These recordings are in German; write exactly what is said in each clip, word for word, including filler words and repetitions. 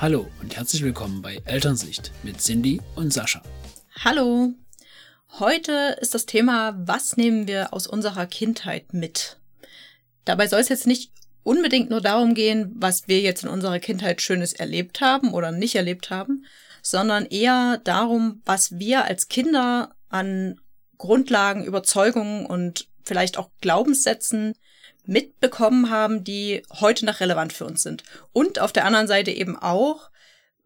Hallo und herzlich willkommen bei Elternsicht mit Cindy und Sascha. Hallo, heute ist das Thema, was nehmen wir aus unserer Kindheit mit? Dabei soll es jetzt nicht unbedingt nur darum gehen, was wir jetzt in unserer Kindheit Schönes erlebt haben oder nicht erlebt haben, sondern eher darum, was wir als Kinder an Grundlagen, Überzeugungen und vielleicht auch Glaubenssätzen mitbekommen haben, die heute noch relevant für uns sind. Und auf der anderen Seite eben auch,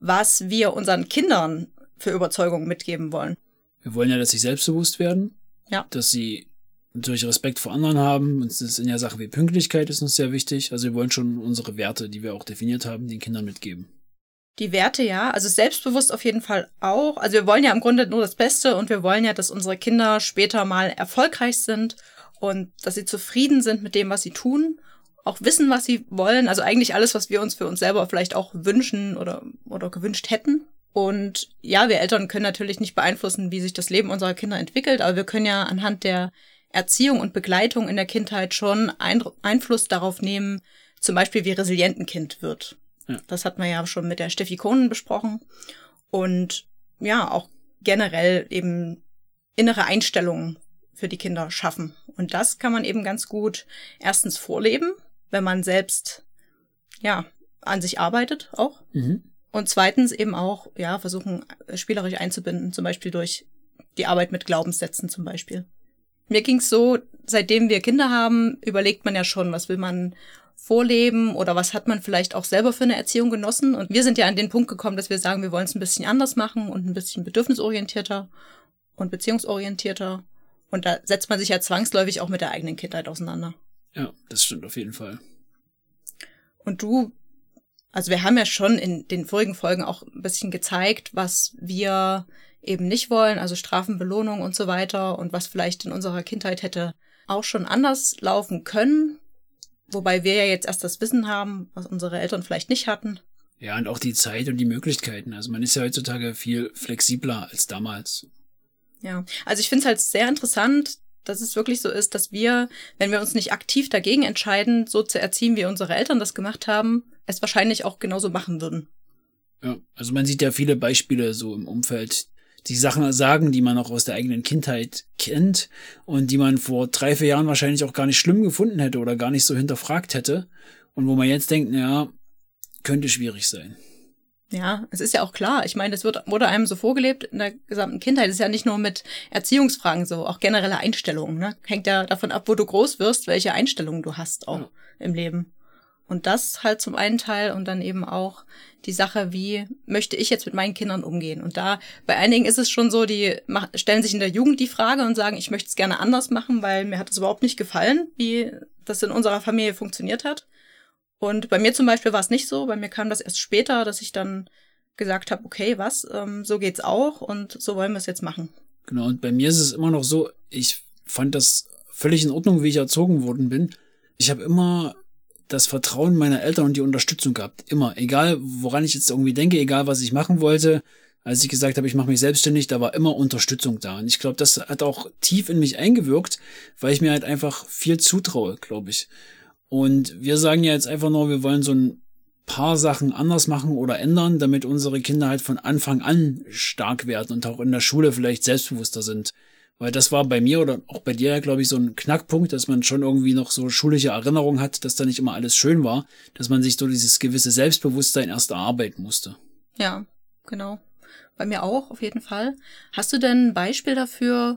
was wir unseren Kindern für Überzeugungen mitgeben wollen. Wir wollen ja, dass sie selbstbewusst werden, ja, dass sie natürlich Respekt vor anderen haben. Uns ist in der Sache wie Pünktlichkeit ist uns sehr wichtig. Also wir wollen schon unsere Werte, die wir auch definiert haben, den Kindern mitgeben. Die Werte, ja. Also selbstbewusst auf jeden Fall auch. Also wir wollen ja im Grunde nur das Beste und wir wollen ja, dass unsere Kinder später mal erfolgreich sind und dass sie zufrieden sind mit dem, was sie tun, auch wissen, was sie wollen. Also eigentlich alles, was wir uns für uns selber vielleicht auch wünschen oder, oder gewünscht hätten. Und ja, wir Eltern können natürlich nicht beeinflussen, wie sich das Leben unserer Kinder entwickelt, aber wir können ja anhand der Erziehung und Begleitung in der Kindheit schon Eindru- Einfluss darauf nehmen, zum Beispiel wie resilient ein Kind wird. Ja. Das hat man ja schon mit der Steffi Kohnen besprochen. Und ja, auch generell eben innere Einstellungen für die Kinder schaffen. Und das kann man eben ganz gut erstens vorleben, wenn man selbst, ja, an sich arbeitet auch. Mhm. Und zweitens eben auch, ja, versuchen, spielerisch einzubinden, zum Beispiel durch die Arbeit mit Glaubenssätzen zum Beispiel. Mir ging's so, seitdem wir Kinder haben, überlegt man ja schon, was will man vorleben oder was hat man vielleicht auch selber für eine Erziehung genossen. Und wir sind ja an den Punkt gekommen, dass wir sagen, wir wollen es ein bisschen anders machen und ein bisschen bedürfnisorientierter und beziehungsorientierter. Und da setzt man sich ja zwangsläufig auch mit der eigenen Kindheit auseinander. Ja, das stimmt auf jeden Fall. Und du, also wir haben ja schon in den vorigen Folgen auch ein bisschen gezeigt, was wir eben nicht wollen, also Strafen, Belohnung und so weiter und was vielleicht in unserer Kindheit hätte auch schon anders laufen können. Wobei wir ja jetzt erst das Wissen haben, was unsere Eltern vielleicht nicht hatten. Ja, und auch die Zeit und die Möglichkeiten. Also man ist ja heutzutage viel flexibler als damals. Ja, also ich finde es halt sehr interessant, dass es wirklich so ist, dass wir, wenn wir uns nicht aktiv dagegen entscheiden, so zu erziehen, wie unsere Eltern das gemacht haben, es wahrscheinlich auch genauso machen würden. Ja, also man sieht ja viele Beispiele so im Umfeld, die Sachen sagen, die man auch aus der eigenen Kindheit kennt und die man vor drei, vier Jahren wahrscheinlich auch gar nicht schlimm gefunden hätte oder gar nicht so hinterfragt hätte und wo man jetzt denkt, naja, könnte schwierig sein. Ja, es ist ja auch klar. Ich meine, das wird, wurde einem so vorgelebt in der gesamten Kindheit. Das ist ja nicht nur mit Erziehungsfragen so, auch generelle Einstellungen, ne? Hängt ja davon ab, wo du groß wirst, welche Einstellungen du hast auch ja. im Leben. Und das halt zum einen Teil und dann eben auch die Sache, wie möchte ich jetzt mit meinen Kindern umgehen? Und da, bei einigen ist es schon so, die mach, stellen sich in der Jugend die Frage und sagen, ich möchte es gerne anders machen, weil mir hat es überhaupt nicht gefallen, wie das in unserer Familie funktioniert hat. Und bei mir zum Beispiel war es nicht so, bei mir kam das erst später, dass ich dann gesagt habe, okay, was, ähm, so geht's auch und so wollen wir es jetzt machen. Genau, und bei mir ist es immer noch so, ich fand das völlig in Ordnung, wie ich erzogen worden bin. Ich habe immer das Vertrauen meiner Eltern und die Unterstützung gehabt. Immer. Egal, woran ich jetzt irgendwie denke, egal, was ich machen wollte. Als ich gesagt habe, ich mache mich selbstständig, da war immer Unterstützung da. Und ich glaube, das hat auch tief in mich eingewirkt, weil ich mir halt einfach viel zutraue, glaube ich. Und wir sagen ja jetzt einfach nur, wir wollen so ein paar Sachen anders machen oder ändern, damit unsere Kinder halt von Anfang an stark werden und auch in der Schule vielleicht selbstbewusster sind. Weil das war bei mir oder auch bei dir, glaube ich, so ein Knackpunkt, dass man schon irgendwie noch so schulische Erinnerungen hat, dass da nicht immer alles schön war, dass man sich so dieses gewisse Selbstbewusstsein erst erarbeiten musste. Ja, genau. Bei mir auch, auf jeden Fall. Hast du denn ein Beispiel dafür,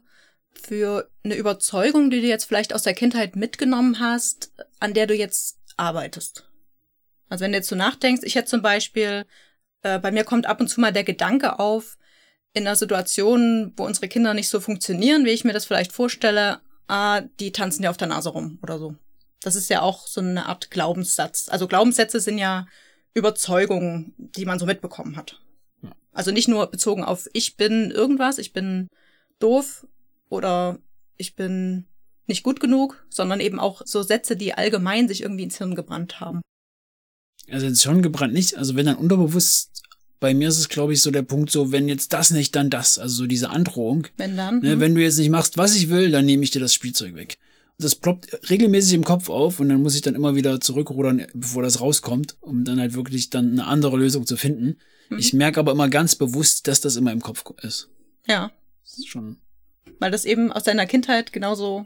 für eine Überzeugung, die du jetzt vielleicht aus der Kindheit mitgenommen hast, an der du jetzt arbeitest? Also wenn du jetzt so nachdenkst, ich hätte zum Beispiel, äh, bei mir kommt ab und zu mal der Gedanke auf, in einer Situation, wo unsere Kinder nicht so funktionieren, wie ich mir das vielleicht vorstelle, ah, die tanzen ja auf der Nase rum oder so. Das ist ja auch so eine Art Glaubenssatz. Also Glaubenssätze sind ja Überzeugungen, die man so mitbekommen hat. Ja. Also nicht nur bezogen auf ich bin irgendwas, ich bin doof oder ich bin nicht gut genug, sondern eben auch so Sätze, die allgemein sich irgendwie ins Hirn gebrannt haben. Also ins Hirn gebrannt nicht. Also wenn dann unterbewusst. Bei mir ist es, glaube ich, so der Punkt so, wenn jetzt das nicht, dann das. Also so diese Androhung. Wenn dann. Ne, wenn du jetzt nicht machst, was ich will, dann nehme ich dir das Spielzeug weg. das ploppt regelmäßig im Kopf auf und dann muss ich dann immer wieder zurückrudern, bevor das rauskommt, um dann halt wirklich dann eine andere Lösung zu finden. Mhm. Ich merke aber immer ganz bewusst, dass das immer im Kopf ist. Ja. Das ist schon. Weil das eben aus deiner Kindheit genauso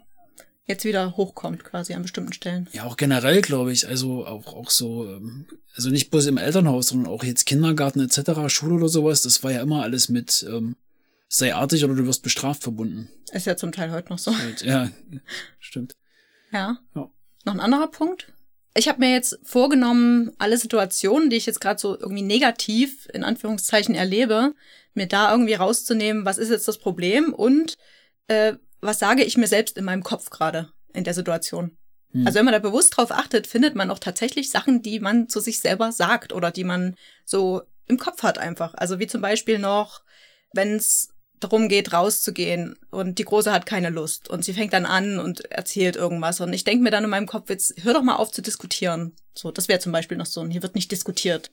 jetzt wieder hochkommt, quasi an bestimmten Stellen. Ja, auch generell, glaube ich, also auch, auch so, also nicht bloß im Elternhaus, sondern auch jetzt Kindergarten et cetera, Schule oder sowas, das war ja immer alles mit ähm, sei artig oder du wirst bestraft verbunden. Ist ja zum Teil heute noch so. Ja, stimmt. Ja. ja. Noch ein anderer Punkt. Ich habe mir jetzt vorgenommen, alle Situationen, die ich jetzt gerade so irgendwie negativ, in Anführungszeichen, erlebe, mir da irgendwie rauszunehmen, was ist jetzt das Problem und äh, was sage ich mir selbst in meinem Kopf gerade in der Situation? Hm. Also wenn man da bewusst drauf achtet, findet man auch tatsächlich Sachen, die man zu sich selber sagt oder die man so im Kopf hat einfach. Also wie zum Beispiel noch, wenn es darum geht, rauszugehen und die Große hat keine Lust und sie fängt dann an und erzählt irgendwas und ich denke mir dann in meinem Kopf, jetzt hör doch mal auf zu diskutieren. So, das wäre zum Beispiel noch so ein, hier wird nicht diskutiert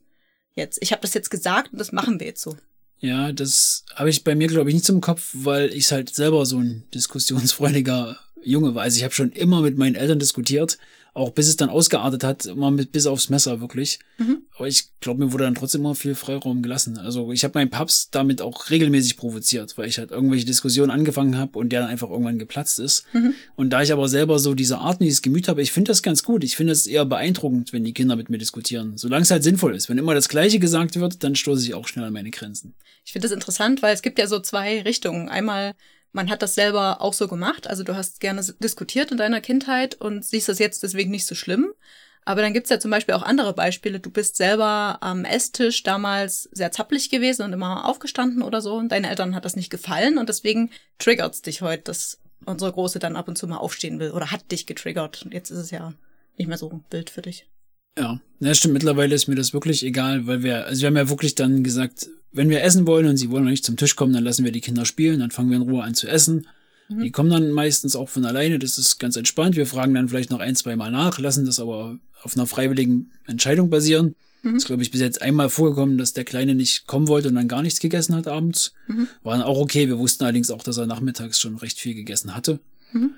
jetzt. Ich habe das jetzt gesagt und das machen wir jetzt so. Ja, das habe ich bei mir, glaube ich, nicht im Kopf, weil ich halt selber so ein diskussionsfreudiger Junge war. Also ich habe schon immer mit meinen Eltern diskutiert, auch bis es dann ausgeartet hat, immer mit bis aufs Messer wirklich. Mhm. Aber ich glaube, mir wurde dann trotzdem immer viel Freiraum gelassen. Also ich habe meinen Paps damit auch regelmäßig provoziert, weil ich halt irgendwelche Diskussionen angefangen habe und der dann einfach irgendwann geplatzt ist. Mhm. Und da ich aber selber so diese Art, dieses Gemüt habe, ich finde das ganz gut. Ich finde es eher beeindruckend, wenn die Kinder mit mir diskutieren, solange es halt sinnvoll ist. Wenn immer das Gleiche gesagt wird, dann stoße ich auch schnell an meine Grenzen. Ich finde das interessant, weil es gibt ja so zwei Richtungen. Einmal, man hat das selber auch so gemacht, also du hast gerne diskutiert in deiner Kindheit und siehst das jetzt deswegen nicht so schlimm. Aber dann gibt's ja zum Beispiel auch andere Beispiele. Du bist selber am Esstisch damals sehr zappelig gewesen und immer aufgestanden oder so und deinen Eltern hat das nicht gefallen und deswegen triggert's dich heute, dass unsere Große dann ab und zu mal aufstehen will oder hat dich getriggert. Und jetzt ist es ja nicht mehr so wild für dich. Ja, das stimmt. Mittlerweile ist mir das wirklich egal, weil wir, also wir haben ja wirklich dann gesagt, wenn wir essen wollen und sie wollen noch nicht zum Tisch kommen, dann lassen wir die Kinder spielen, dann fangen wir in Ruhe an zu essen. Mhm. Die kommen dann meistens auch von alleine, das ist ganz entspannt. Wir fragen dann vielleicht noch ein, zwei Mal nach, lassen das aber auf einer freiwilligen Entscheidung basieren. Mhm. Das ist, glaube ich, bis jetzt einmal vorgekommen, dass der Kleine nicht kommen wollte und dann gar nichts gegessen hat abends. Mhm. War dann auch okay, wir wussten allerdings auch, dass er nachmittags schon recht viel gegessen hatte. Mhm.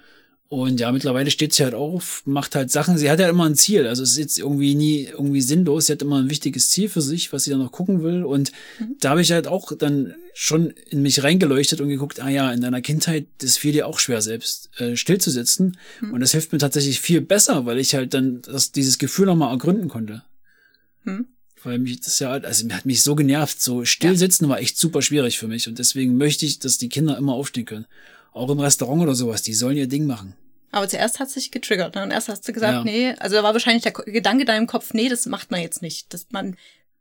Und ja, mittlerweile steht sie halt auf, macht halt Sachen. Sie hat ja halt immer ein Ziel. Also es ist jetzt irgendwie nie irgendwie sinnlos. Sie hat immer ein wichtiges Ziel für sich, was sie dann noch gucken will. Und mhm. da habe ich halt auch dann schon in mich reingeleuchtet und geguckt, ah ja, in deiner Kindheit, das fiel dir auch schwer, selbst äh, stillzusitzen. Mhm. Und das hilft mir tatsächlich viel besser, weil ich halt dann das, dieses Gefühl nochmal ergründen konnte. Mhm. Weil mich das ja, also hat mich so genervt. So stillsitzen ja. war echt super schwierig für mich. Und deswegen möchte ich, dass die Kinder immer aufstehen können. Auch im Restaurant oder sowas, die sollen ihr Ding machen. Aber zuerst hat es dich getriggert, ne? Und erst hast du gesagt, ja. nee, also da war wahrscheinlich der Gedanke in deinem Kopf, nee, das macht man jetzt nicht, dass man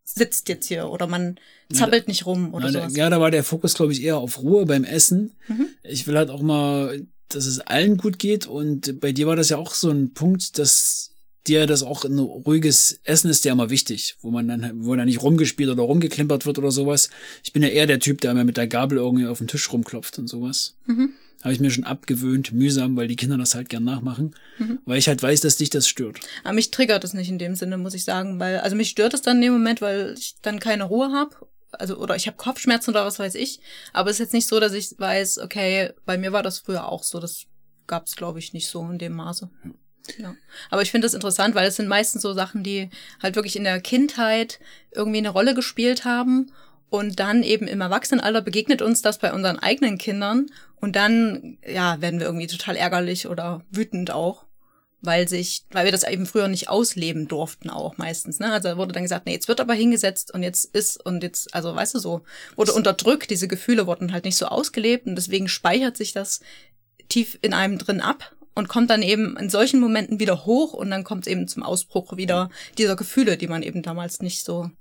sitzt jetzt hier oder man zappelt ja, nicht rum oder so. Ja, da war der Fokus, glaube ich, eher auf Ruhe beim Essen. Mhm. Ich will halt auch mal, dass es allen gut geht und bei dir war das ja auch so ein Punkt, dass dir das auch ein ruhiges Essen ist ja immer wichtig, wo man dann, wo dann nicht rumgespielt oder rumgeklimpert wird oder sowas. Ich bin ja eher der Typ, der immer mit der Gabel irgendwie auf den Tisch rumklopft und sowas. Mhm. Habe ich mir schon abgewöhnt, mühsam, weil die Kinder das halt gern nachmachen, mhm. weil ich halt weiß, dass dich das stört. Aber mich triggert das nicht in dem Sinne, muss ich sagen, weil, also mich stört das dann in dem Moment, weil ich dann keine Ruhe habe, also, oder ich habe Kopfschmerzen oder was weiß ich, aber es ist jetzt nicht so, dass ich weiß, okay, bei mir war das früher auch so, das gab's, glaube ich, nicht so in dem Maße. Mhm. Ja. Aber ich finde das interessant, weil es sind meistens so Sachen, die halt wirklich in der Kindheit irgendwie eine Rolle gespielt haben. Und dann eben im Erwachsenenalter begegnet uns das bei unseren eigenen Kindern. Und dann, ja, werden wir irgendwie total ärgerlich oder wütend auch, weil sich, weil wir das eben früher nicht ausleben durften auch meistens, ne? Also wurde dann gesagt, nee, jetzt wird aber hingesetzt und jetzt ist und jetzt, also weißt du so, wurde unterdrückt, diese Gefühle wurden halt nicht so ausgelebt und deswegen speichert sich das tief in einem drin ab und kommt dann eben in solchen Momenten wieder hoch und dann kommt es eben zum Ausbruch wieder dieser Gefühle, die man eben damals nicht so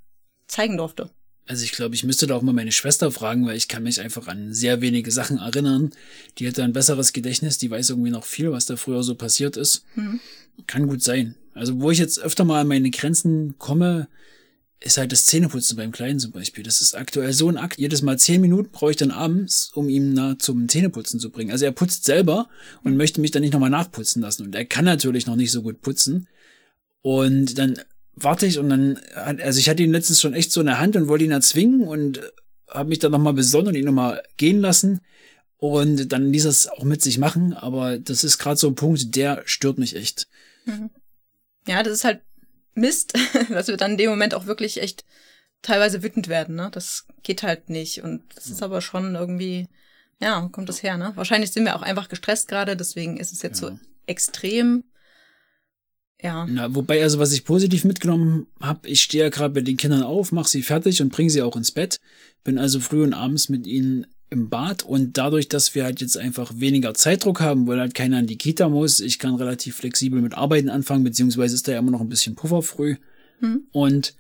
zeigen durfte. Also ich glaube, ich müsste da auch mal meine Schwester fragen, weil ich kann mich einfach an sehr wenige Sachen erinnern. Die hat da ein besseres Gedächtnis, die weiß irgendwie noch viel, was da früher so passiert ist. Mhm. Kann gut sein. Also wo ich jetzt öfter mal an meine Grenzen komme, ist halt das Zähneputzen beim Kleinen zum Beispiel. Das ist aktuell so ein Akt. Jedes Mal zehn Minuten brauche ich dann abends, um ihn nah zum Zähneputzen zu bringen. Also er putzt selber und mhm. möchte mich dann nicht nochmal nachputzen lassen. Und er kann natürlich noch nicht so gut putzen. Und dann warte ich und dann, also ich hatte ihn letztens schon echt so in der Hand und wollte ihn erzwingen und habe mich dann nochmal besonnen und ihn nochmal gehen lassen und dann ließ er es auch mit sich machen, aber das ist gerade so ein Punkt, der stört mich echt. Ja, das ist halt Mist, dass wir dann in dem Moment auch wirklich echt teilweise wütend werden, ne? Das geht halt nicht und das ist aber schon irgendwie, ja, kommt das her, ne? Wahrscheinlich sind wir auch einfach gestresst gerade, deswegen ist es jetzt ja. so extrem. Ja. Na, wobei, also was ich positiv mitgenommen habe, ich stehe ja gerade bei den Kindern auf, mache sie fertig und bringe sie auch ins Bett, bin also früh und abends mit ihnen im Bad und dadurch, dass wir halt jetzt einfach weniger Zeitdruck haben, weil halt keiner in die Kita muss, ich kann relativ flexibel mit Arbeiten anfangen, beziehungsweise ist da ja immer noch ein bisschen Puffer früh. Hm. Und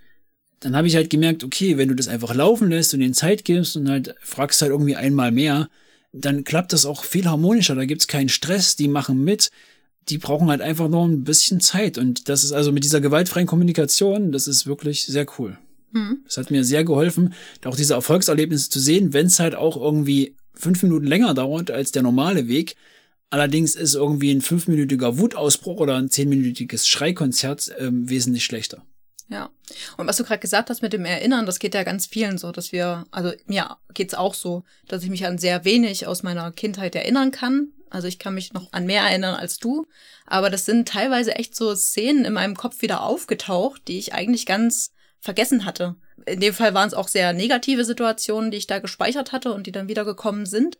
dann habe ich halt gemerkt, okay, wenn du das einfach laufen lässt und ihnen Zeit gibst und halt fragst halt irgendwie einmal mehr, dann klappt das auch viel harmonischer, da gibt's keinen Stress, die machen mit. Die brauchen halt einfach noch ein bisschen Zeit. Und das ist also mit dieser gewaltfreien Kommunikation, das ist wirklich sehr cool. Mhm. Das hat mir sehr geholfen, auch diese Erfolgserlebnisse zu sehen, wenn es halt auch irgendwie fünf Minuten länger dauert als der normale Weg. Allerdings ist irgendwie ein fünfminütiger Wutausbruch oder ein zehnminütiges Schreikonzert ähm, wesentlich schlechter. Ja. Und was du gerade gesagt hast mit dem Erinnern, das geht ja ganz vielen so, dass wir, also mir geht's auch so, dass ich mich an sehr wenig aus meiner Kindheit erinnern kann. Also ich kann mich noch an mehr erinnern als du, aber das sind teilweise echt so Szenen in meinem Kopf wieder aufgetaucht, die ich eigentlich ganz vergessen hatte. In dem Fall waren es auch sehr negative Situationen, die ich da gespeichert hatte und die dann wieder gekommen sind.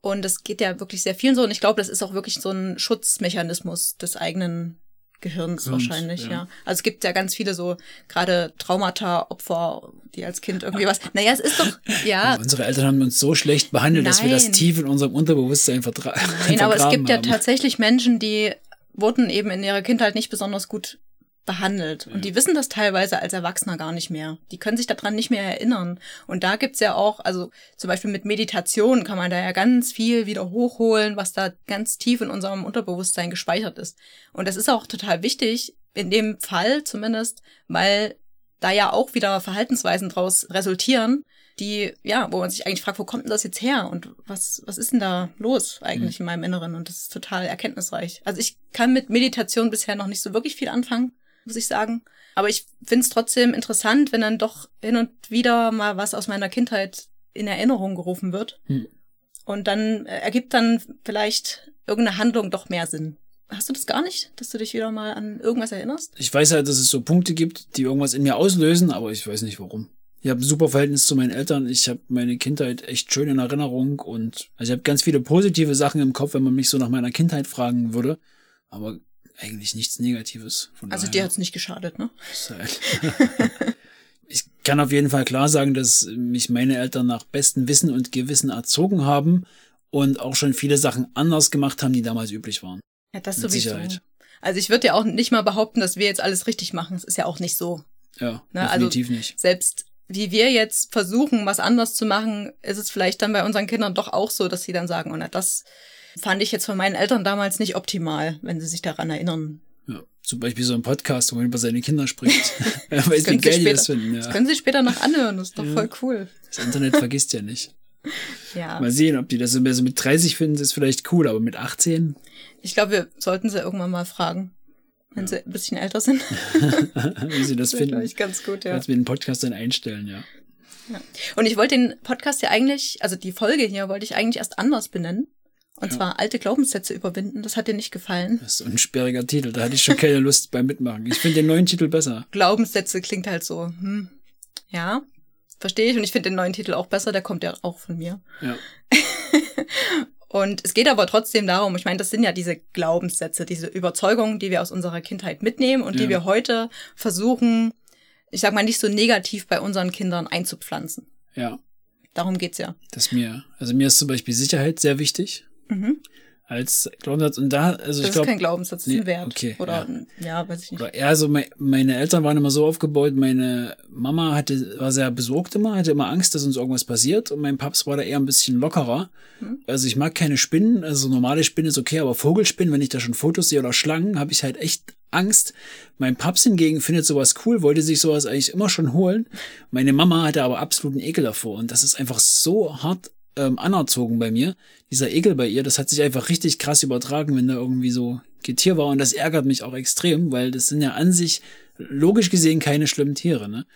Und das geht ja wirklich sehr vielen so und ich glaube, das ist auch wirklich so ein Schutzmechanismus des eigenen Gehirns Grund, wahrscheinlich, ja. ja. Also es gibt ja ganz viele so, gerade Traumata-Opfer, die als Kind irgendwie was, naja, es ist doch, ja. Also unsere Eltern haben uns so schlecht behandelt, Nein. dass wir das tief in unserem Unterbewusstsein vertra- Nein, vergraben Nein, aber es gibt haben. ja tatsächlich Menschen, die wurden eben in ihrer Kindheit nicht besonders gut behandelt. Und ja. die wissen das teilweise als Erwachsener gar nicht mehr. Die können sich daran nicht mehr erinnern. Und da gibt's ja auch, also zum Beispiel mit Meditation kann man da ja ganz viel wieder hochholen, was da ganz tief in unserem Unterbewusstsein gespeichert ist. Und das ist auch total wichtig, in dem Fall zumindest, weil da ja auch wieder Verhaltensweisen draus resultieren, die, ja, wo man sich eigentlich fragt, wo kommt denn das jetzt her? Und was, was ist denn da los eigentlich mhm. in meinem Inneren? Und das ist total erkenntnisreich. Also ich kann mit Meditation bisher noch nicht so wirklich viel anfangen, muss ich sagen. Aber ich finde es trotzdem interessant, wenn dann doch hin und wieder mal was aus meiner Kindheit in Erinnerung gerufen wird. Hm. Und dann äh, ergibt dann vielleicht irgendeine Handlung doch mehr Sinn. Hast du das gar nicht, dass du dich wieder mal an irgendwas erinnerst? Ich weiß halt, dass es so Punkte gibt, die irgendwas in mir auslösen, aber ich weiß nicht warum. Ich habe ein super Verhältnis zu meinen Eltern. Ich habe meine Kindheit echt schön in Erinnerung und also ich habe ganz viele positive Sachen im Kopf, wenn man mich so nach meiner Kindheit fragen würde. Aber eigentlich nichts Negatives. Von also daher. Dir hat's nicht geschadet, ne? Ich kann auf jeden Fall klar sagen, dass mich meine Eltern nach bestem Wissen und Gewissen erzogen haben und auch schon viele Sachen anders gemacht haben, die damals üblich waren. Ja, das Mit sowieso. Sicherheit. Also ich würde ja auch nicht mal behaupten, dass wir jetzt alles richtig machen. Es ist ja auch nicht so. Ja, ne? Definitiv also nicht. Selbst wie wir jetzt versuchen, was anders zu machen, ist es vielleicht dann bei unseren Kindern doch auch so, dass sie dann sagen, oh na, das fand ich jetzt von meinen Eltern damals nicht optimal, wenn sie sich daran erinnern. Ja, zum Beispiel so ein Podcast, wo man über seine Kinder spricht. das, weiß, können wie geil später, das, finden, ja. das können sie später noch anhören, das ist doch ja. voll cool. Das Internet vergisst ja nicht. Ja. Mal sehen, ob die das so mit dreißig finden, das ist vielleicht cool, aber mit achtzehn? Ich glaube, wir sollten sie irgendwann mal fragen, wenn ja. sie ein bisschen älter sind. wie sie das, das finden. Ich ganz gut, ja. Als wir den Podcast dann einstellen, ja. ja. Und ich wollte den Podcast ja eigentlich, also die Folge hier, wollte ich eigentlich erst anders benennen. Und ja. zwar alte Glaubenssätze überwinden, das hat dir nicht gefallen. Das ist so ein sperriger Titel, da hatte ich schon keine Lust beim Mitmachen. Ich finde den neuen Titel besser. Glaubenssätze klingt halt so, hm, ja, verstehe ich. Und ich finde den neuen Titel auch besser, der kommt ja auch von mir. Ja. Und es geht aber trotzdem darum, ich meine, das sind ja diese Glaubenssätze, diese Überzeugungen, die wir aus unserer Kindheit mitnehmen und ja. die wir heute versuchen, ich sag mal, nicht so negativ bei unseren Kindern einzupflanzen. Ja. Darum geht's ja. Das mir, also mir ist zum Beispiel Sicherheit sehr wichtig. Mhm. Als Glaubenssatz und da, also das ich glaube. Das ist kein Glaubenssatz, nee, ein Wert. Okay, oder, ja. ja, weiß ich nicht. Oder eher so, mein, meine Eltern waren immer so aufgebaut, meine Mama hatte, war sehr besorgt immer, hatte immer Angst, dass uns irgendwas passiert und mein Paps war da eher ein bisschen lockerer. Mhm. Also ich mag keine Spinnen, also normale Spinnen ist okay, aber Vogelspinnen, wenn ich da schon Fotos sehe oder Schlangen, habe ich halt echt Angst. Mein Paps hingegen findet sowas cool, wollte sich sowas eigentlich immer schon holen. Meine Mama hatte aber absoluten Ekel davor und das ist einfach so hart Ähm, anerzogen bei mir. Dieser Ekel bei ihr, das hat sich einfach richtig krass übertragen, wenn da irgendwie so Getier war und das ärgert mich auch extrem, weil das sind ja an sich logisch gesehen keine schlimmen Tiere, ne?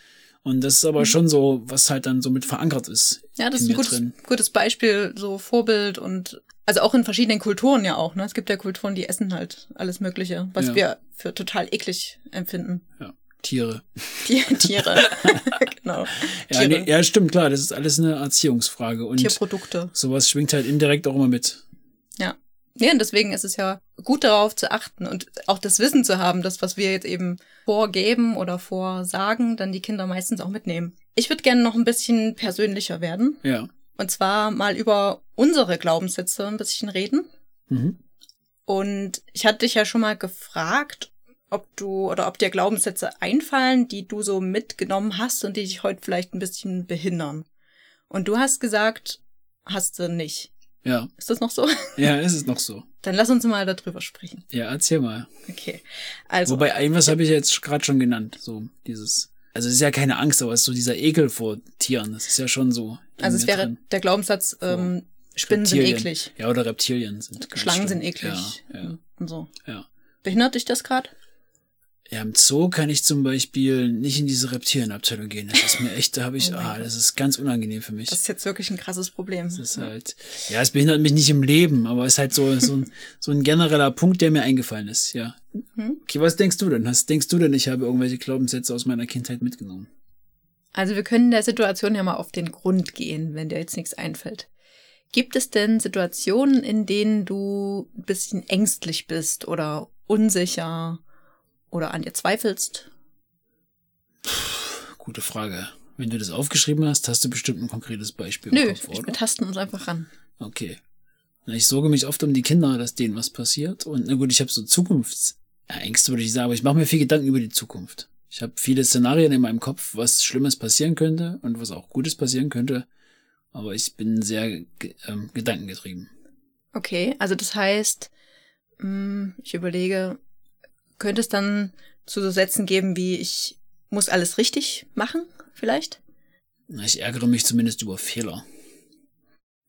Und das ist aber mhm. schon so, was halt dann so mit verankert ist. Ja, das ist ein gutes, gutes Beispiel, so Vorbild und also auch in verschiedenen Kulturen ja auch, ne? Es gibt ja Kulturen, die essen halt alles Mögliche, was ja. wir für total eklig empfinden. Ja. Tiere. Die, Tiere. Genau. Ja, Tiere. Nee, ja, stimmt, klar. Das ist alles eine Erziehungsfrage. Und Tierprodukte. Sowas schwingt halt indirekt auch immer mit. Ja. Ja, und deswegen ist es ja gut darauf zu achten und auch das Wissen zu haben, das, was wir jetzt eben vorgeben oder vorsagen, dann die Kinder meistens auch mitnehmen. Ich würde gerne noch ein bisschen persönlicher werden. Ja. Und zwar mal über unsere Glaubenssätze ein bisschen reden. Mhm. Und ich hatte dich ja schon mal gefragt, ob du oder ob dir Glaubenssätze einfallen, die du so mitgenommen hast und die dich heute vielleicht ein bisschen behindern. Und du hast gesagt, hast du nicht. Ja. Ist das noch so? Ja, ist es noch so. Dann lass uns mal darüber sprechen. Ja, erzähl mal. Okay. Also. Wobei, ein was ja. habe ich jetzt gerade schon genannt, so dieses. Also es ist ja keine Angst, aber es ist so dieser Ekel vor Tieren. Das ist ja schon so. Also es wäre drin. Der Glaubenssatz, ähm, Spinnen Reptilien. Sind eklig. Ja, oder Reptilien sind. Schlangen sind eklig. Ja, ja. Und so. Ja. Behindert dich das gerade? Ja, im Zoo kann ich zum Beispiel nicht in diese Reptilienabteilung gehen. Das ist mir echt, da habe ich, oh ah, das ist ganz unangenehm für mich. Das ist jetzt wirklich ein krasses Problem. Das ist halt, ja, es behindert mich nicht im Leben, aber es ist halt so, so ein, so ein genereller Punkt, der mir eingefallen ist, ja. Mhm. Okay, was denkst du denn? Was denkst du denn, ich habe irgendwelche Glaubenssätze aus meiner Kindheit mitgenommen? Also wir können der Situation ja mal auf den Grund gehen, wenn dir jetzt nichts einfällt. Gibt es denn Situationen, in denen du ein bisschen ängstlich bist oder unsicher? Oder an dir zweifelst? Puh, gute Frage. Wenn du das aufgeschrieben hast, hast du bestimmt ein konkretes Beispiel. Nö, im Kopf, oder? Wir tasten uns einfach ran. Okay. Na, ich sorge mich oft um die Kinder, dass denen was passiert. Und na gut, ich habe so Zukunftsängste, würde ich sagen, aber ich mache mir viel Gedanken über die Zukunft. Ich habe viele Szenarien in meinem Kopf, was Schlimmes passieren könnte und was auch Gutes passieren könnte. Aber ich bin sehr äh, gedankengetrieben. Okay, also das heißt, ich überlege... Könnte es dann zu so Sätzen geben wie, ich muss alles richtig machen, vielleicht? Na, ich ärgere mich zumindest über Fehler.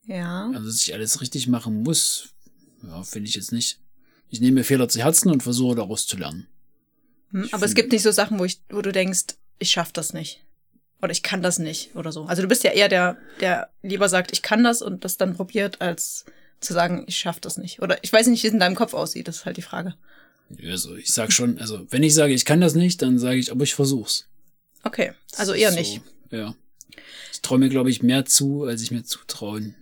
Ja. Also, dass ich alles richtig machen muss, ja, finde ich jetzt nicht. Ich nehme mir Fehler zu Herzen und versuche daraus zu lernen. Hm, aber es gibt nicht so Sachen, wo ich, wo du denkst, ich schaffe das nicht. Oder ich kann das nicht oder so. Also du bist ja eher der, der lieber sagt, ich kann das und das dann probiert, als zu sagen, ich schaffe das nicht. Oder ich weiß nicht, wie es in deinem Kopf aussieht, das ist halt die Frage. Also ich sag schon, also wenn ich sage, ich kann das nicht, dann sage ich, aber ich versuch's. Okay, also eher so, nicht. Ja. Ich traue mir, glaube ich, mehr zu, als ich mir zutrauen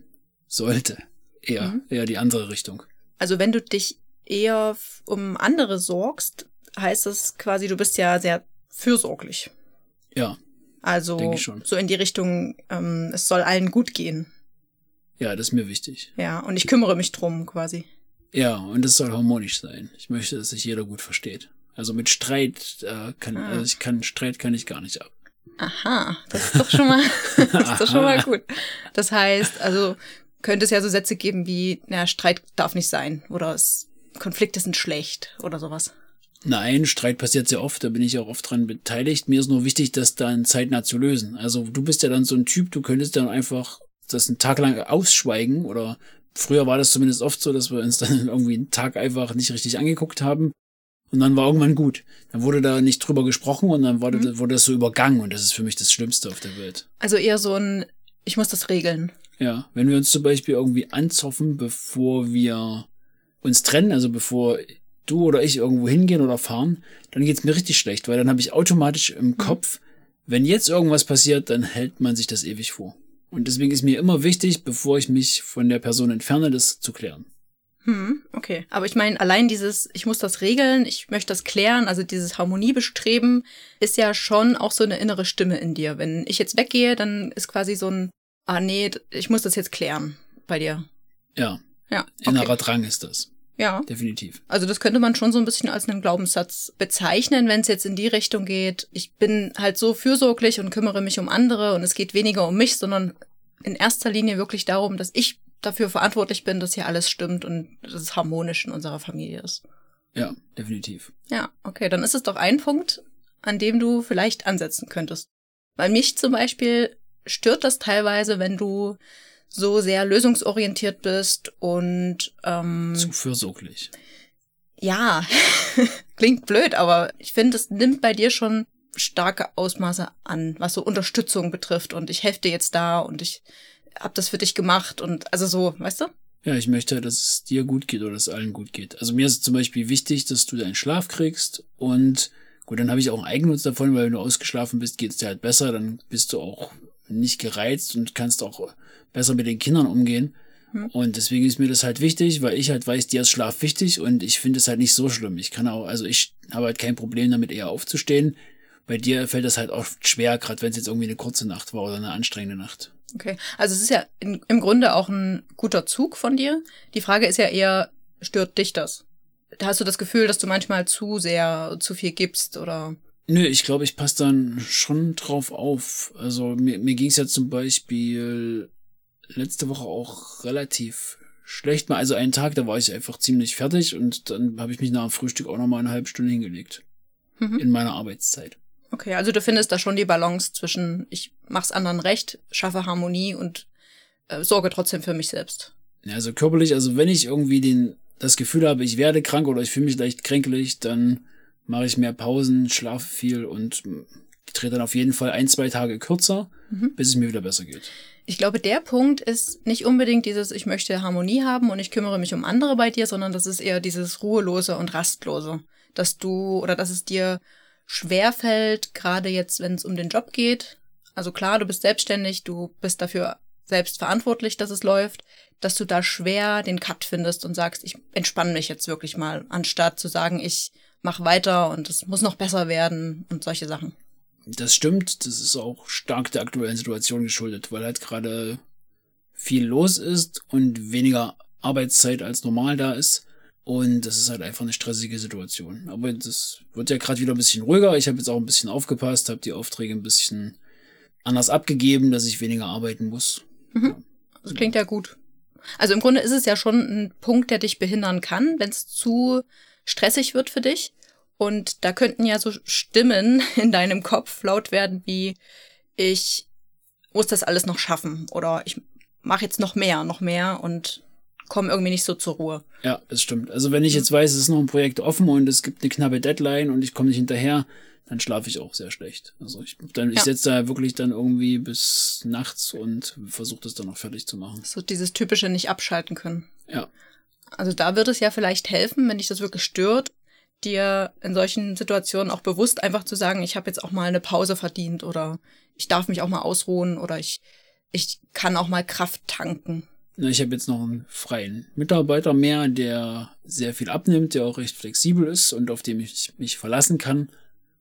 sollte. Eher, mhm. eher die andere Richtung. Also wenn du dich eher um andere sorgst, heißt das quasi, du bist ja sehr fürsorglich. Ja, also denke ich schon. So in die Richtung, ähm, es soll allen gut gehen. Ja, das ist mir wichtig. Ja, und ich kümmere mich drum quasi. Ja, und es soll harmonisch sein. Ich möchte, dass sich jeder gut versteht. Also mit Streit äh, kann ah. also ich kann Streit kann ich gar nicht ab. Aha, das ist doch schon mal das ist doch schon mal gut. Das heißt, also könnte es ja so Sätze geben wie, na, Streit darf nicht sein oder es, Konflikte sind schlecht oder sowas. Nein, Streit passiert sehr oft, da bin ich auch oft dran beteiligt. Mir ist nur wichtig, das dann zeitnah zu lösen. Also du bist ja dann so ein Typ, du könntest dann einfach das einen Tag lang ausschweigen oder früher war das zumindest oft so, dass wir uns dann irgendwie einen Tag einfach nicht richtig angeguckt haben und dann war irgendwann gut. Dann wurde da nicht drüber gesprochen und dann wurde, mhm. wurde das so übergangen und das ist für mich das Schlimmste auf der Welt. Also eher so ein, ich muss das regeln. Ja, wenn wir uns zum Beispiel irgendwie anzoffen, bevor wir uns trennen, also bevor du oder ich irgendwo hingehen oder fahren, dann geht's mir richtig schlecht, weil dann habe ich automatisch im mhm. Kopf, wenn jetzt irgendwas passiert, dann hält man sich das ewig vor. Und deswegen ist mir immer wichtig, bevor ich mich von der Person entferne, das zu klären. Hm, okay. Aber ich meine, allein dieses, ich muss das regeln, ich möchte das klären, also dieses Harmoniebestreben ist ja schon auch so eine innere Stimme in dir. Wenn ich jetzt weggehe, dann ist quasi so ein, ah nee, ich muss das jetzt klären bei dir. Ja. Ja. Innerer okay. Drang ist das. Ja. Definitiv. Also das könnte man schon so ein bisschen als einen Glaubenssatz bezeichnen, wenn es jetzt in die Richtung geht, ich bin halt so fürsorglich und kümmere mich um andere und es geht weniger um mich, sondern in erster Linie wirklich darum, dass ich dafür verantwortlich bin, dass hier alles stimmt und dass es harmonisch in unserer Familie ist. Ja, definitiv. Ja, okay, dann ist es doch ein Punkt, an dem du vielleicht ansetzen könntest. Bei mich zum Beispiel stört das teilweise, wenn du so sehr lösungsorientiert bist und ähm, zu fürsorglich. Ja, klingt blöd, aber ich finde, es nimmt bei dir schon starke Ausmaße an, was so Unterstützung betrifft und ich helfe dir jetzt da und ich hab das für dich gemacht und also so, weißt du? Ja, ich möchte, dass es dir gut geht oder dass es allen gut geht. Also mir ist zum Beispiel wichtig, dass du deinen Schlaf kriegst und gut, dann habe ich auch einen Eigennutz davon, weil wenn du ausgeschlafen bist, geht es dir halt besser, dann bist du auch nicht gereizt und kannst auch besser mit den Kindern umgehen. Hm. Und deswegen ist mir das halt wichtig, weil ich halt weiß, dir ist Schlaf wichtig und ich finde es halt nicht so schlimm. Ich kann auch, also ich habe halt kein Problem damit, eher aufzustehen. Bei dir fällt das halt oft schwer, gerade wenn es jetzt irgendwie eine kurze Nacht war oder eine anstrengende Nacht. Okay, also es ist ja in, im Grunde auch ein guter Zug von dir. Die Frage ist ja eher, stört dich das? Hast du das Gefühl, dass du manchmal zu sehr, zu viel gibst oder? Nö, ich glaube, ich passe dann schon drauf auf. Also mir, mir ging es ja zum Beispiel letzte Woche auch relativ schlecht mal. Also einen Tag, da war ich einfach ziemlich fertig und dann habe ich mich nach dem Frühstück auch nochmal eine halbe Stunde hingelegt. Mhm. In meiner Arbeitszeit. Okay, also du findest da schon die Balance zwischen ich mach's anderen recht, schaffe Harmonie und äh, sorge trotzdem für mich selbst. Ja, also körperlich, also wenn ich irgendwie den, das Gefühl habe, ich werde krank oder ich fühle mich leicht kränklich, dann mache ich mehr Pausen, schlafe viel und drehe dann auf jeden Fall ein, zwei Tage kürzer, mhm. bis es mir wieder besser geht. Ich glaube, der Punkt ist nicht unbedingt dieses, ich möchte Harmonie haben und ich kümmere mich um andere bei dir, sondern das ist eher dieses Ruhelose und Rastlose, dass du oder dass es dir schwerfällt, gerade jetzt, wenn es um den Job geht. Also klar, du bist selbstständig, du bist dafür selbst verantwortlich, dass es läuft, dass du da schwer den Cut findest und sagst, ich entspanne mich jetzt wirklich mal, anstatt zu sagen, ich mache weiter und es muss noch besser werden und solche Sachen. Das stimmt, das ist auch stark der aktuellen Situation geschuldet, weil halt gerade viel los ist und weniger Arbeitszeit als normal da ist. Und das ist halt einfach eine stressige Situation. Aber das wird ja gerade wieder ein bisschen ruhiger. Ich habe jetzt auch ein bisschen aufgepasst, habe die Aufträge ein bisschen anders abgegeben, dass ich weniger arbeiten muss. Mhm. Das klingt ja gut. Also im Grunde ist es ja schon ein Punkt, der dich behindern kann, wenn es zu stressig wird für dich. Und da könnten ja so Stimmen in deinem Kopf laut werden wie, ich muss das alles noch schaffen oder ich mache jetzt noch mehr, noch mehr und kommen irgendwie nicht so zur Ruhe. Ja, das stimmt. Also wenn ich jetzt weiß, es ist noch ein Projekt offen und es gibt eine knappe Deadline und ich komme nicht hinterher, dann schlafe ich auch sehr schlecht. Also ich, dann, ja. ich sitze da wirklich dann irgendwie bis nachts und versuche das dann noch fertig zu machen. So dieses typische nicht abschalten können. Ja. Also da wird es ja vielleicht helfen, wenn dich das wirklich stört, dir in solchen Situationen auch bewusst einfach zu sagen, ich habe jetzt auch mal eine Pause verdient oder ich darf mich auch mal ausruhen oder ich, ich kann auch mal Kraft tanken. Na, ich habe jetzt noch einen freien Mitarbeiter mehr, der sehr viel abnimmt, der auch recht flexibel ist und auf den ich mich verlassen kann.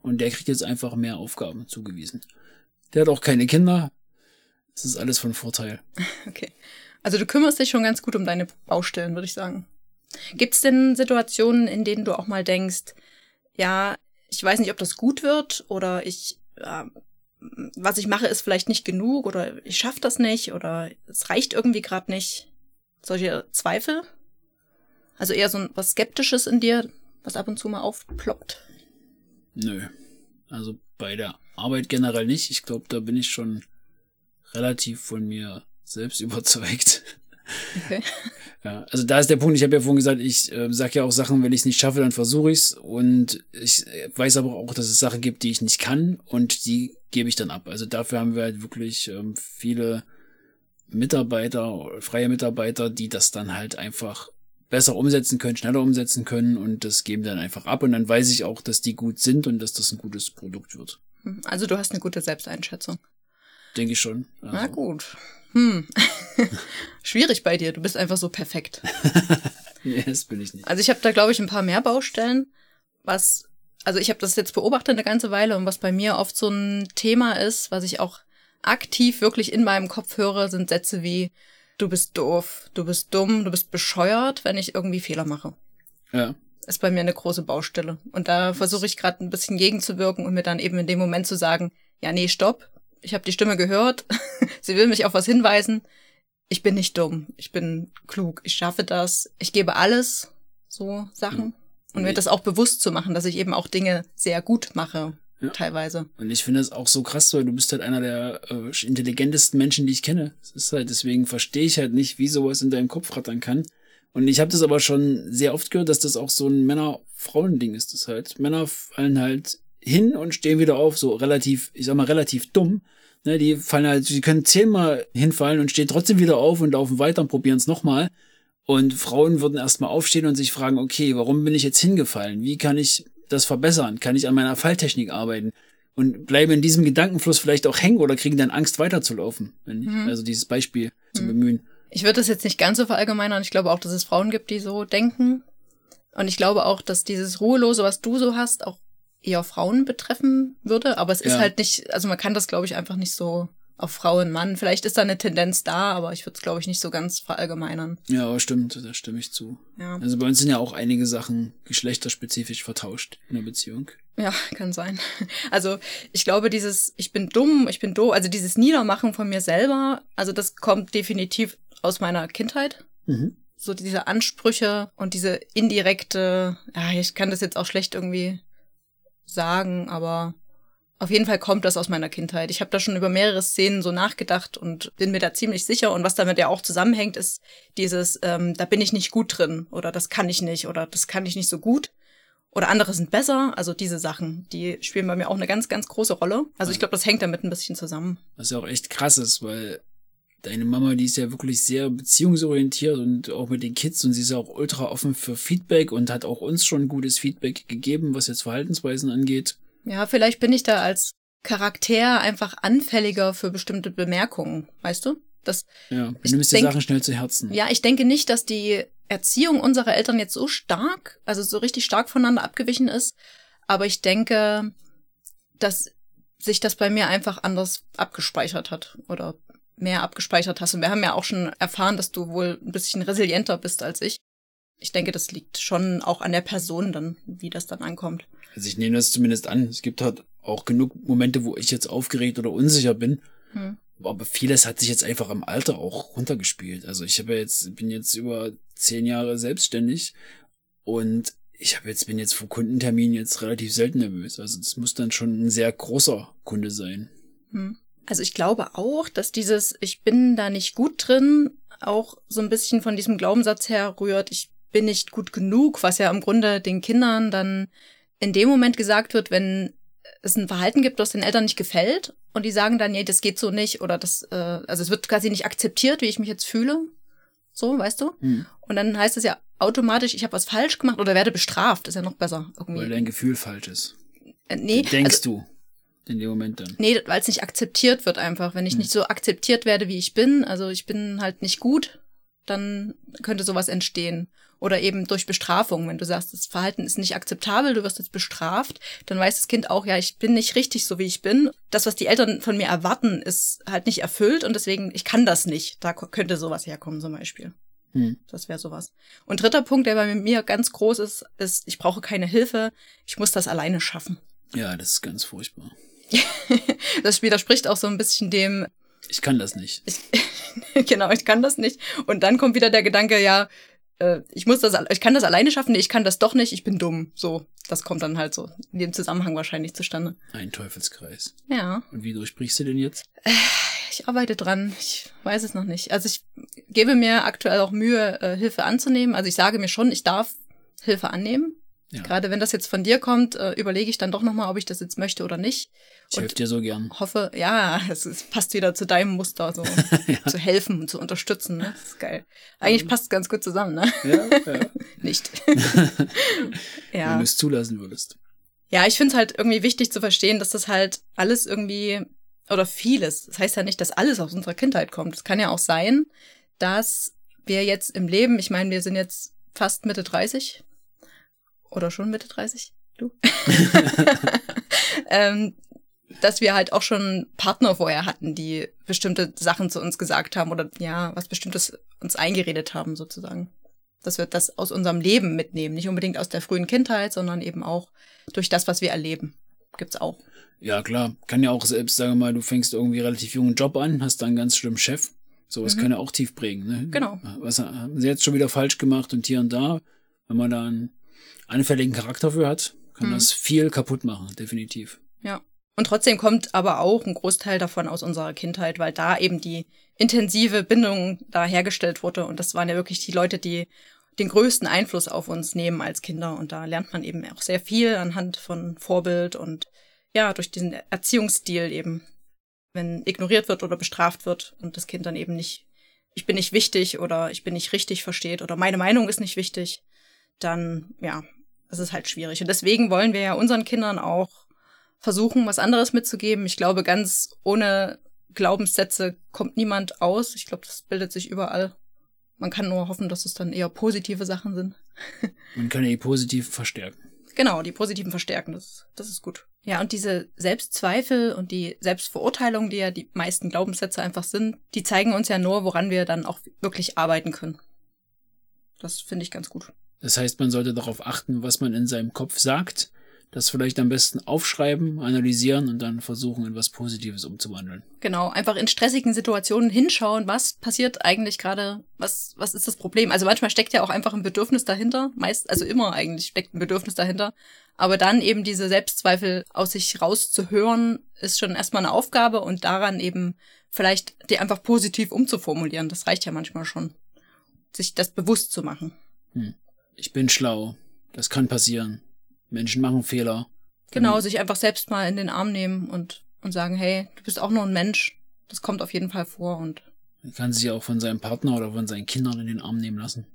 Und der kriegt jetzt einfach mehr Aufgaben zugewiesen. Der hat auch keine Kinder. Das ist alles von Vorteil. Okay. Also du kümmerst dich schon ganz gut um deine Baustellen, würde ich sagen. Gibt es denn Situationen, in denen du auch mal denkst, ja, ich weiß nicht, ob das gut wird oder ich... Äh, was ich mache, ist vielleicht nicht genug oder ich schaffe das nicht oder es reicht irgendwie gerade nicht. Solche Zweifel? Also eher so ein, was Skeptisches in dir, was ab und zu mal aufploppt? Nö. Also bei der Arbeit generell nicht. Ich glaube, da bin ich schon relativ von mir selbst überzeugt. Okay. Ja, also da ist der Punkt, ich habe ja vorhin gesagt, ich äh, sage ja auch Sachen, wenn ich es nicht schaffe, dann versuche ich es und ich weiß aber auch, dass es Sachen gibt, die ich nicht kann und die gebe ich dann ab. Also dafür haben wir halt wirklich ähm, viele Mitarbeiter, freie Mitarbeiter, die das dann halt einfach besser umsetzen können, schneller umsetzen können und das geben dann einfach ab und dann weiß ich auch, dass die gut sind und dass das ein gutes Produkt wird. Also du hast eine gute Selbsteinschätzung. Denke ich schon. Also. Na gut. Hm. Schwierig bei dir. Du bist einfach so perfekt. Nee, das bin ich nicht. Also ich habe da, glaube ich, ein paar mehr Baustellen. Was, also ich habe das jetzt beobachtet eine ganze Weile und was bei mir oft so ein Thema ist, was ich auch aktiv wirklich in meinem Kopf höre, sind Sätze wie, du bist doof, du bist dumm, du bist bescheuert, wenn ich irgendwie Fehler mache. Ja. Ist bei mir eine große Baustelle. Und da versuche ich gerade ein bisschen gegenzuwirken und mir dann eben in dem Moment zu sagen, ja, nee, stopp. Ich habe die Stimme gehört, sie will mich auf was hinweisen. Ich bin nicht dumm, ich bin klug, ich schaffe das, ich gebe alles, so Sachen. Mhm. Und mir das auch bewusst zu machen, dass ich eben auch Dinge sehr gut mache, ja. Teilweise. Und ich finde das auch so krass, weil du bist halt einer der äh, intelligentesten Menschen, die ich kenne. Das ist halt, deswegen verstehe ich halt nicht, wie sowas in deinem Kopf rattern kann. Und ich habe das aber schon sehr oft gehört, dass das auch so ein Männer-Frauen-Ding ist. Das halt Männer fallen halt hin und stehen wieder auf, so relativ, ich sag mal, relativ dumm. Ne, die fallen halt, die können zehnmal hinfallen und stehen trotzdem wieder auf und laufen weiter und probieren es nochmal. Und Frauen würden erstmal aufstehen und sich fragen, okay, warum bin ich jetzt hingefallen? Wie kann ich das verbessern? Kann ich an meiner Falltechnik arbeiten? Und bleiben in diesem Gedankenfluss vielleicht auch hängen oder kriegen dann Angst, weiterzulaufen. Mhm. Also dieses Beispiel mhm. zu bemühen. Ich würde das jetzt nicht ganz so verallgemeinern. Ich glaube auch, dass es Frauen gibt, die so denken. Und ich glaube auch, dass dieses Ruhelose, was du so hast, auch eher Frauen betreffen würde. Aber es ist ja. halt nicht, also man kann das, glaube ich, einfach nicht so auf Frauen, Mann. Vielleicht ist da eine Tendenz da, aber ich würde es, glaube ich, nicht so ganz verallgemeinern. Ja, stimmt, da stimme ich zu. Ja. Also bei uns sind ja auch einige Sachen geschlechterspezifisch vertauscht in der Beziehung. Ja, kann sein. Also ich glaube, dieses ich bin dumm, ich bin doof, also dieses Niedermachen von mir selber, also das kommt definitiv aus meiner Kindheit. Mhm. So diese Ansprüche und diese indirekte, ja, ich kann das jetzt auch schlecht irgendwie sagen, aber auf jeden Fall kommt das aus meiner Kindheit. Ich habe da schon über mehrere Szenen so nachgedacht und bin mir da ziemlich sicher. Und was damit ja auch zusammenhängt, ist dieses, ähm, da bin ich nicht gut drin oder das kann ich nicht oder das kann ich nicht so gut. Oder andere sind besser, also diese Sachen, die spielen bei mir auch eine ganz, ganz große Rolle. Also ich glaube, das hängt damit ein bisschen zusammen. Was ja auch echt krass ist, weil deine Mama, die ist ja wirklich sehr beziehungsorientiert und auch mit den Kids und sie ist ja auch ultra offen für Feedback und hat auch uns schon gutes Feedback gegeben, was jetzt Verhaltensweisen angeht. Ja, vielleicht bin ich da als Charakter einfach anfälliger für bestimmte Bemerkungen, weißt du? Das, ja, du nimmst denk, die Sachen schnell zu Herzen. Ja, ich denke nicht, dass die Erziehung unserer Eltern jetzt so stark, also so richtig stark voneinander abgewichen ist, aber ich denke, dass sich das bei mir einfach anders abgespeichert hat oder mehr abgespeichert hast. Und wir haben ja auch schon erfahren, dass du wohl ein bisschen resilienter bist als ich. Ich denke, das liegt schon auch an der Person dann, wie das dann ankommt. Also ich nehme das zumindest an. Es gibt halt auch genug Momente, wo ich jetzt aufgeregt oder unsicher bin. Hm. Aber vieles hat sich jetzt einfach im Alter auch runtergespielt. Also ich habe jetzt, bin jetzt über zehn Jahre selbstständig und ich habe jetzt, bin jetzt vor Kundenterminen jetzt relativ selten nervös. Also das muss dann schon ein sehr großer Kunde sein. Hm. Also ich glaube auch, dass dieses ich bin da nicht gut drin auch so ein bisschen von diesem Glaubenssatz her rührt, ich bin nicht gut genug, was ja im Grunde den Kindern dann in dem Moment gesagt wird, wenn es ein Verhalten gibt, das den Eltern nicht gefällt und die sagen dann, nee, das geht so nicht oder das, äh, also es wird quasi nicht akzeptiert, wie ich mich jetzt fühle, so, weißt du? Hm. Und dann heißt es ja automatisch, ich habe was falsch gemacht oder werde bestraft, ist ja noch besser. Irgendwie. Weil dein Gefühl falsch ist. Äh, nee. Denkst also, du. In dem Moment dann. Nee, weil es nicht akzeptiert wird einfach. Wenn ich hm. nicht so akzeptiert werde, wie ich bin, also ich bin halt nicht gut, dann könnte sowas entstehen. Oder eben durch Bestrafung. Wenn du sagst, das Verhalten ist nicht akzeptabel, du wirst jetzt bestraft, dann weiß das Kind auch, ja, ich bin nicht richtig so, wie ich bin. Das, was die Eltern von mir erwarten, ist halt nicht erfüllt und deswegen, ich kann das nicht. Da könnte sowas herkommen zum Beispiel. Hm. Das wäre sowas. Und dritter Punkt, der bei mir ganz groß ist, ist, ich brauche keine Hilfe, ich muss das alleine schaffen. Ja, das ist ganz furchtbar. Das widerspricht auch so ein bisschen dem... Ich kann das nicht. Ich, genau, ich kann das nicht. Und dann kommt wieder der Gedanke, ja, ich muss das, ich kann das alleine schaffen, nee, ich kann das doch nicht, ich bin dumm. So, das kommt dann halt so in dem Zusammenhang wahrscheinlich zustande. Ein Teufelskreis. Ja. Und wie durchbrichst du den jetzt? Ich arbeite dran, ich weiß es noch nicht. Also ich gebe mir aktuell auch Mühe, Hilfe anzunehmen. Also ich sage mir schon, ich darf Hilfe annehmen. Ja. Gerade wenn das jetzt von dir kommt, überlege ich dann doch nochmal, ob ich das jetzt möchte oder nicht. Ich helfe dir so gern. Hoffe, ja, es passt wieder zu deinem Muster, so ja. zu helfen und zu unterstützen. Ne? Das ist geil. Eigentlich mhm. passt es ganz gut zusammen, ne? Ja, ja. Nicht. ja. Wenn du es zulassen würdest. Ja, ich finde es halt irgendwie wichtig zu verstehen, dass das halt alles irgendwie, oder vieles, das heißt ja nicht, dass alles aus unserer Kindheit kommt. Es kann ja auch sein, dass wir jetzt im Leben, ich meine, wir sind jetzt fast Mitte dreißig, oder schon Mitte dreißig, du, ähm, dass wir halt auch schon Partner vorher hatten, die bestimmte Sachen zu uns gesagt haben oder ja, was Bestimmtes uns eingeredet haben sozusagen. Dass wir das aus unserem Leben mitnehmen, nicht unbedingt aus der frühen Kindheit, sondern eben auch durch das, was wir erleben. Gibt's auch. Ja, klar. Kann ja auch selbst, sage mal, du fängst irgendwie relativ jungen Job an, hast dann einen ganz schlimmen Chef. Sowas mhm. kann ja auch tief prägen. Ne? Genau. Was haben sie jetzt schon wieder falsch gemacht und hier und da, wenn man dann anfälligen Charakter für hat, kann mhm. das viel kaputt machen, definitiv. Ja, und trotzdem kommt aber auch ein Großteil davon aus unserer Kindheit, weil da eben die intensive Bindung da hergestellt wurde und das waren ja wirklich die Leute, die den größten Einfluss auf uns nehmen als Kinder. Und da lernt man eben auch sehr viel anhand von Vorbild und ja, durch diesen Erziehungsstil eben, wenn ignoriert wird oder bestraft wird und das Kind dann eben nicht, ich bin nicht wichtig oder ich bin nicht richtig versteht oder meine Meinung ist nicht wichtig, dann, ja, das ist halt schwierig. Und deswegen wollen wir ja unseren Kindern auch versuchen, was anderes mitzugeben. Ich glaube, ganz ohne Glaubenssätze kommt niemand aus. Ich glaube, das bildet sich überall. Man kann nur hoffen, dass es dann eher positive Sachen sind. Man kann ja die positiven verstärken. Genau, die positiven verstärken, das, das ist gut. Ja, und diese Selbstzweifel und die Selbstverurteilung, die ja die meisten Glaubenssätze einfach sind, die zeigen uns ja nur, woran wir dann auch wirklich arbeiten können. Das finde ich ganz gut. Das heißt, man sollte darauf achten, was man in seinem Kopf sagt, das vielleicht am besten aufschreiben, analysieren und dann versuchen, in was Positives umzuwandeln. Genau, einfach in stressigen Situationen hinschauen, was passiert eigentlich gerade, was was ist das Problem? Also manchmal steckt ja auch einfach ein Bedürfnis dahinter, meist, also immer eigentlich steckt ein Bedürfnis dahinter, aber dann eben diese Selbstzweifel aus sich rauszuhören, ist schon erstmal eine Aufgabe und daran eben vielleicht die einfach positiv umzuformulieren, das reicht ja manchmal schon, sich das bewusst zu machen. Hm. Ich bin schlau, das kann passieren. Menschen machen Fehler. Genau, sich einfach selbst mal in den Arm nehmen und, und sagen, hey, du bist auch nur ein Mensch. Das kommt auf jeden Fall vor. Und man kann sich auch von seinem Partner oder von seinen Kindern in den Arm nehmen lassen,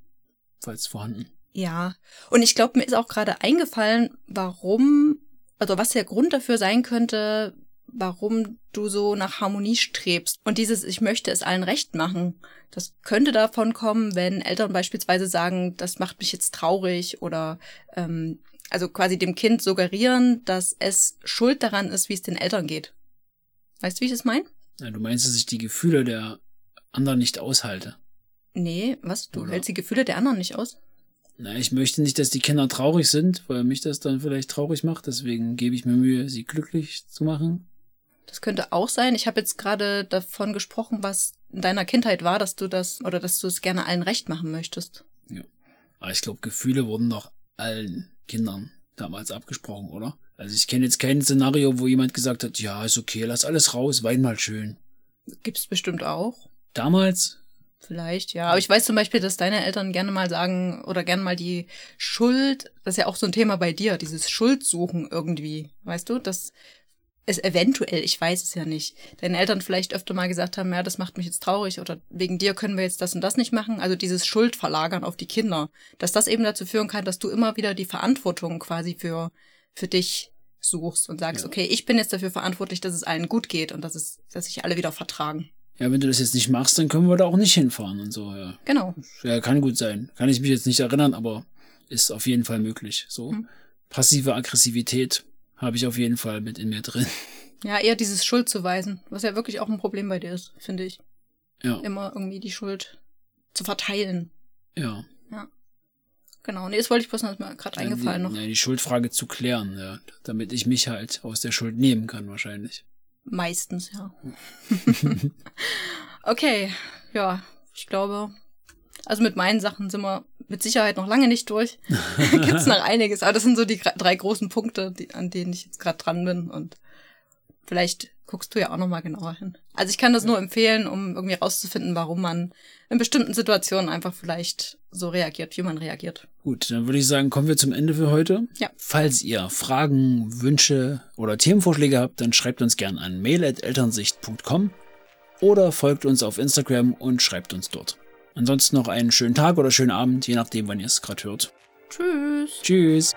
falls vorhanden. Ja, und ich glaube, mir ist auch gerade eingefallen, warum, also was der Grund dafür sein könnte, warum du so nach Harmonie strebst. Und dieses, ich möchte es allen recht machen, das könnte davon kommen, wenn Eltern beispielsweise sagen, das macht mich jetzt traurig oder ähm, also quasi dem Kind suggerieren, dass es schuld daran ist, wie es den Eltern geht. Weißt du, wie ich das meine? Ja, du meinst, dass ich die Gefühle der anderen nicht aushalte. Nee, was? Du Oder? hältst die Gefühle der anderen nicht aus? Na, ich möchte nicht, dass die Kinder traurig sind, weil mich das dann vielleicht traurig macht. Deswegen gebe ich mir Mühe, sie glücklich zu machen. Das könnte auch sein. Ich habe jetzt gerade davon gesprochen, was in deiner Kindheit war, dass du das oder dass du es gerne allen recht machen möchtest. Ja, aber ich glaube, Gefühle wurden doch allen Kindern damals abgesprochen, oder? Also ich kenne jetzt kein Szenario, wo jemand gesagt hat, ja, ist okay, lass alles raus, wein mal schön. Gibt's bestimmt auch. Damals? Vielleicht, ja. Aber ich weiß zum Beispiel, dass deine Eltern gerne mal sagen oder gerne mal die Schuld, das ist ja auch so ein Thema bei dir, dieses Schuldsuchen irgendwie, weißt du, dass es eventuell, ich weiß es ja nicht, deine Eltern vielleicht öfter mal gesagt haben, ja, das macht mich jetzt traurig oder wegen dir können wir jetzt das und das nicht machen. Also dieses Schuldverlagern auf die Kinder, dass das eben dazu führen kann, dass du immer wieder die Verantwortung quasi für für dich suchst und sagst, ja, okay, ich bin jetzt dafür verantwortlich, dass es allen gut geht und dass es dass sich alle wieder vertragen. Ja, wenn du das jetzt nicht machst, dann können wir da auch nicht hinfahren und so. Ja. Genau. Ja, kann gut sein. Kann ich mich jetzt nicht erinnern, aber ist auf jeden Fall möglich. So hm. Passive Aggressivität habe ich auf jeden Fall mit in mir drin. Ja, eher dieses Schuldzuweisen, was ja wirklich auch ein Problem bei dir ist, finde ich. Ja. Immer irgendwie die Schuld zu verteilen. Ja. Ja. Genau, nee, das wollte ich bloß, das ist mir gerade eingefallen die, noch. Ja, die Schuldfrage zu klären, ja, damit ich mich halt aus der Schuld nehmen kann wahrscheinlich. Meistens, ja. Okay, ja, ich glaube, also mit meinen Sachen sind wir mit Sicherheit noch lange nicht durch. Gibt's noch einiges. Aber das sind so die drei großen Punkte, die, an denen ich jetzt gerade dran bin. Und vielleicht guckst du ja auch nochmal genauer hin. Also ich kann das ja nur empfehlen, um irgendwie rauszufinden, warum man in bestimmten Situationen einfach vielleicht so reagiert, wie man reagiert. Gut, dann würde ich sagen, kommen wir zum Ende für heute. Ja. Falls ihr Fragen, Wünsche oder Themenvorschläge habt, dann schreibt uns gern an mail at elternsicht punkt com oder folgt uns auf Instagram und schreibt uns dort. Ansonsten noch einen schönen Tag oder schönen Abend, je nachdem, wann ihr es gerade hört. Tschüss. Tschüss.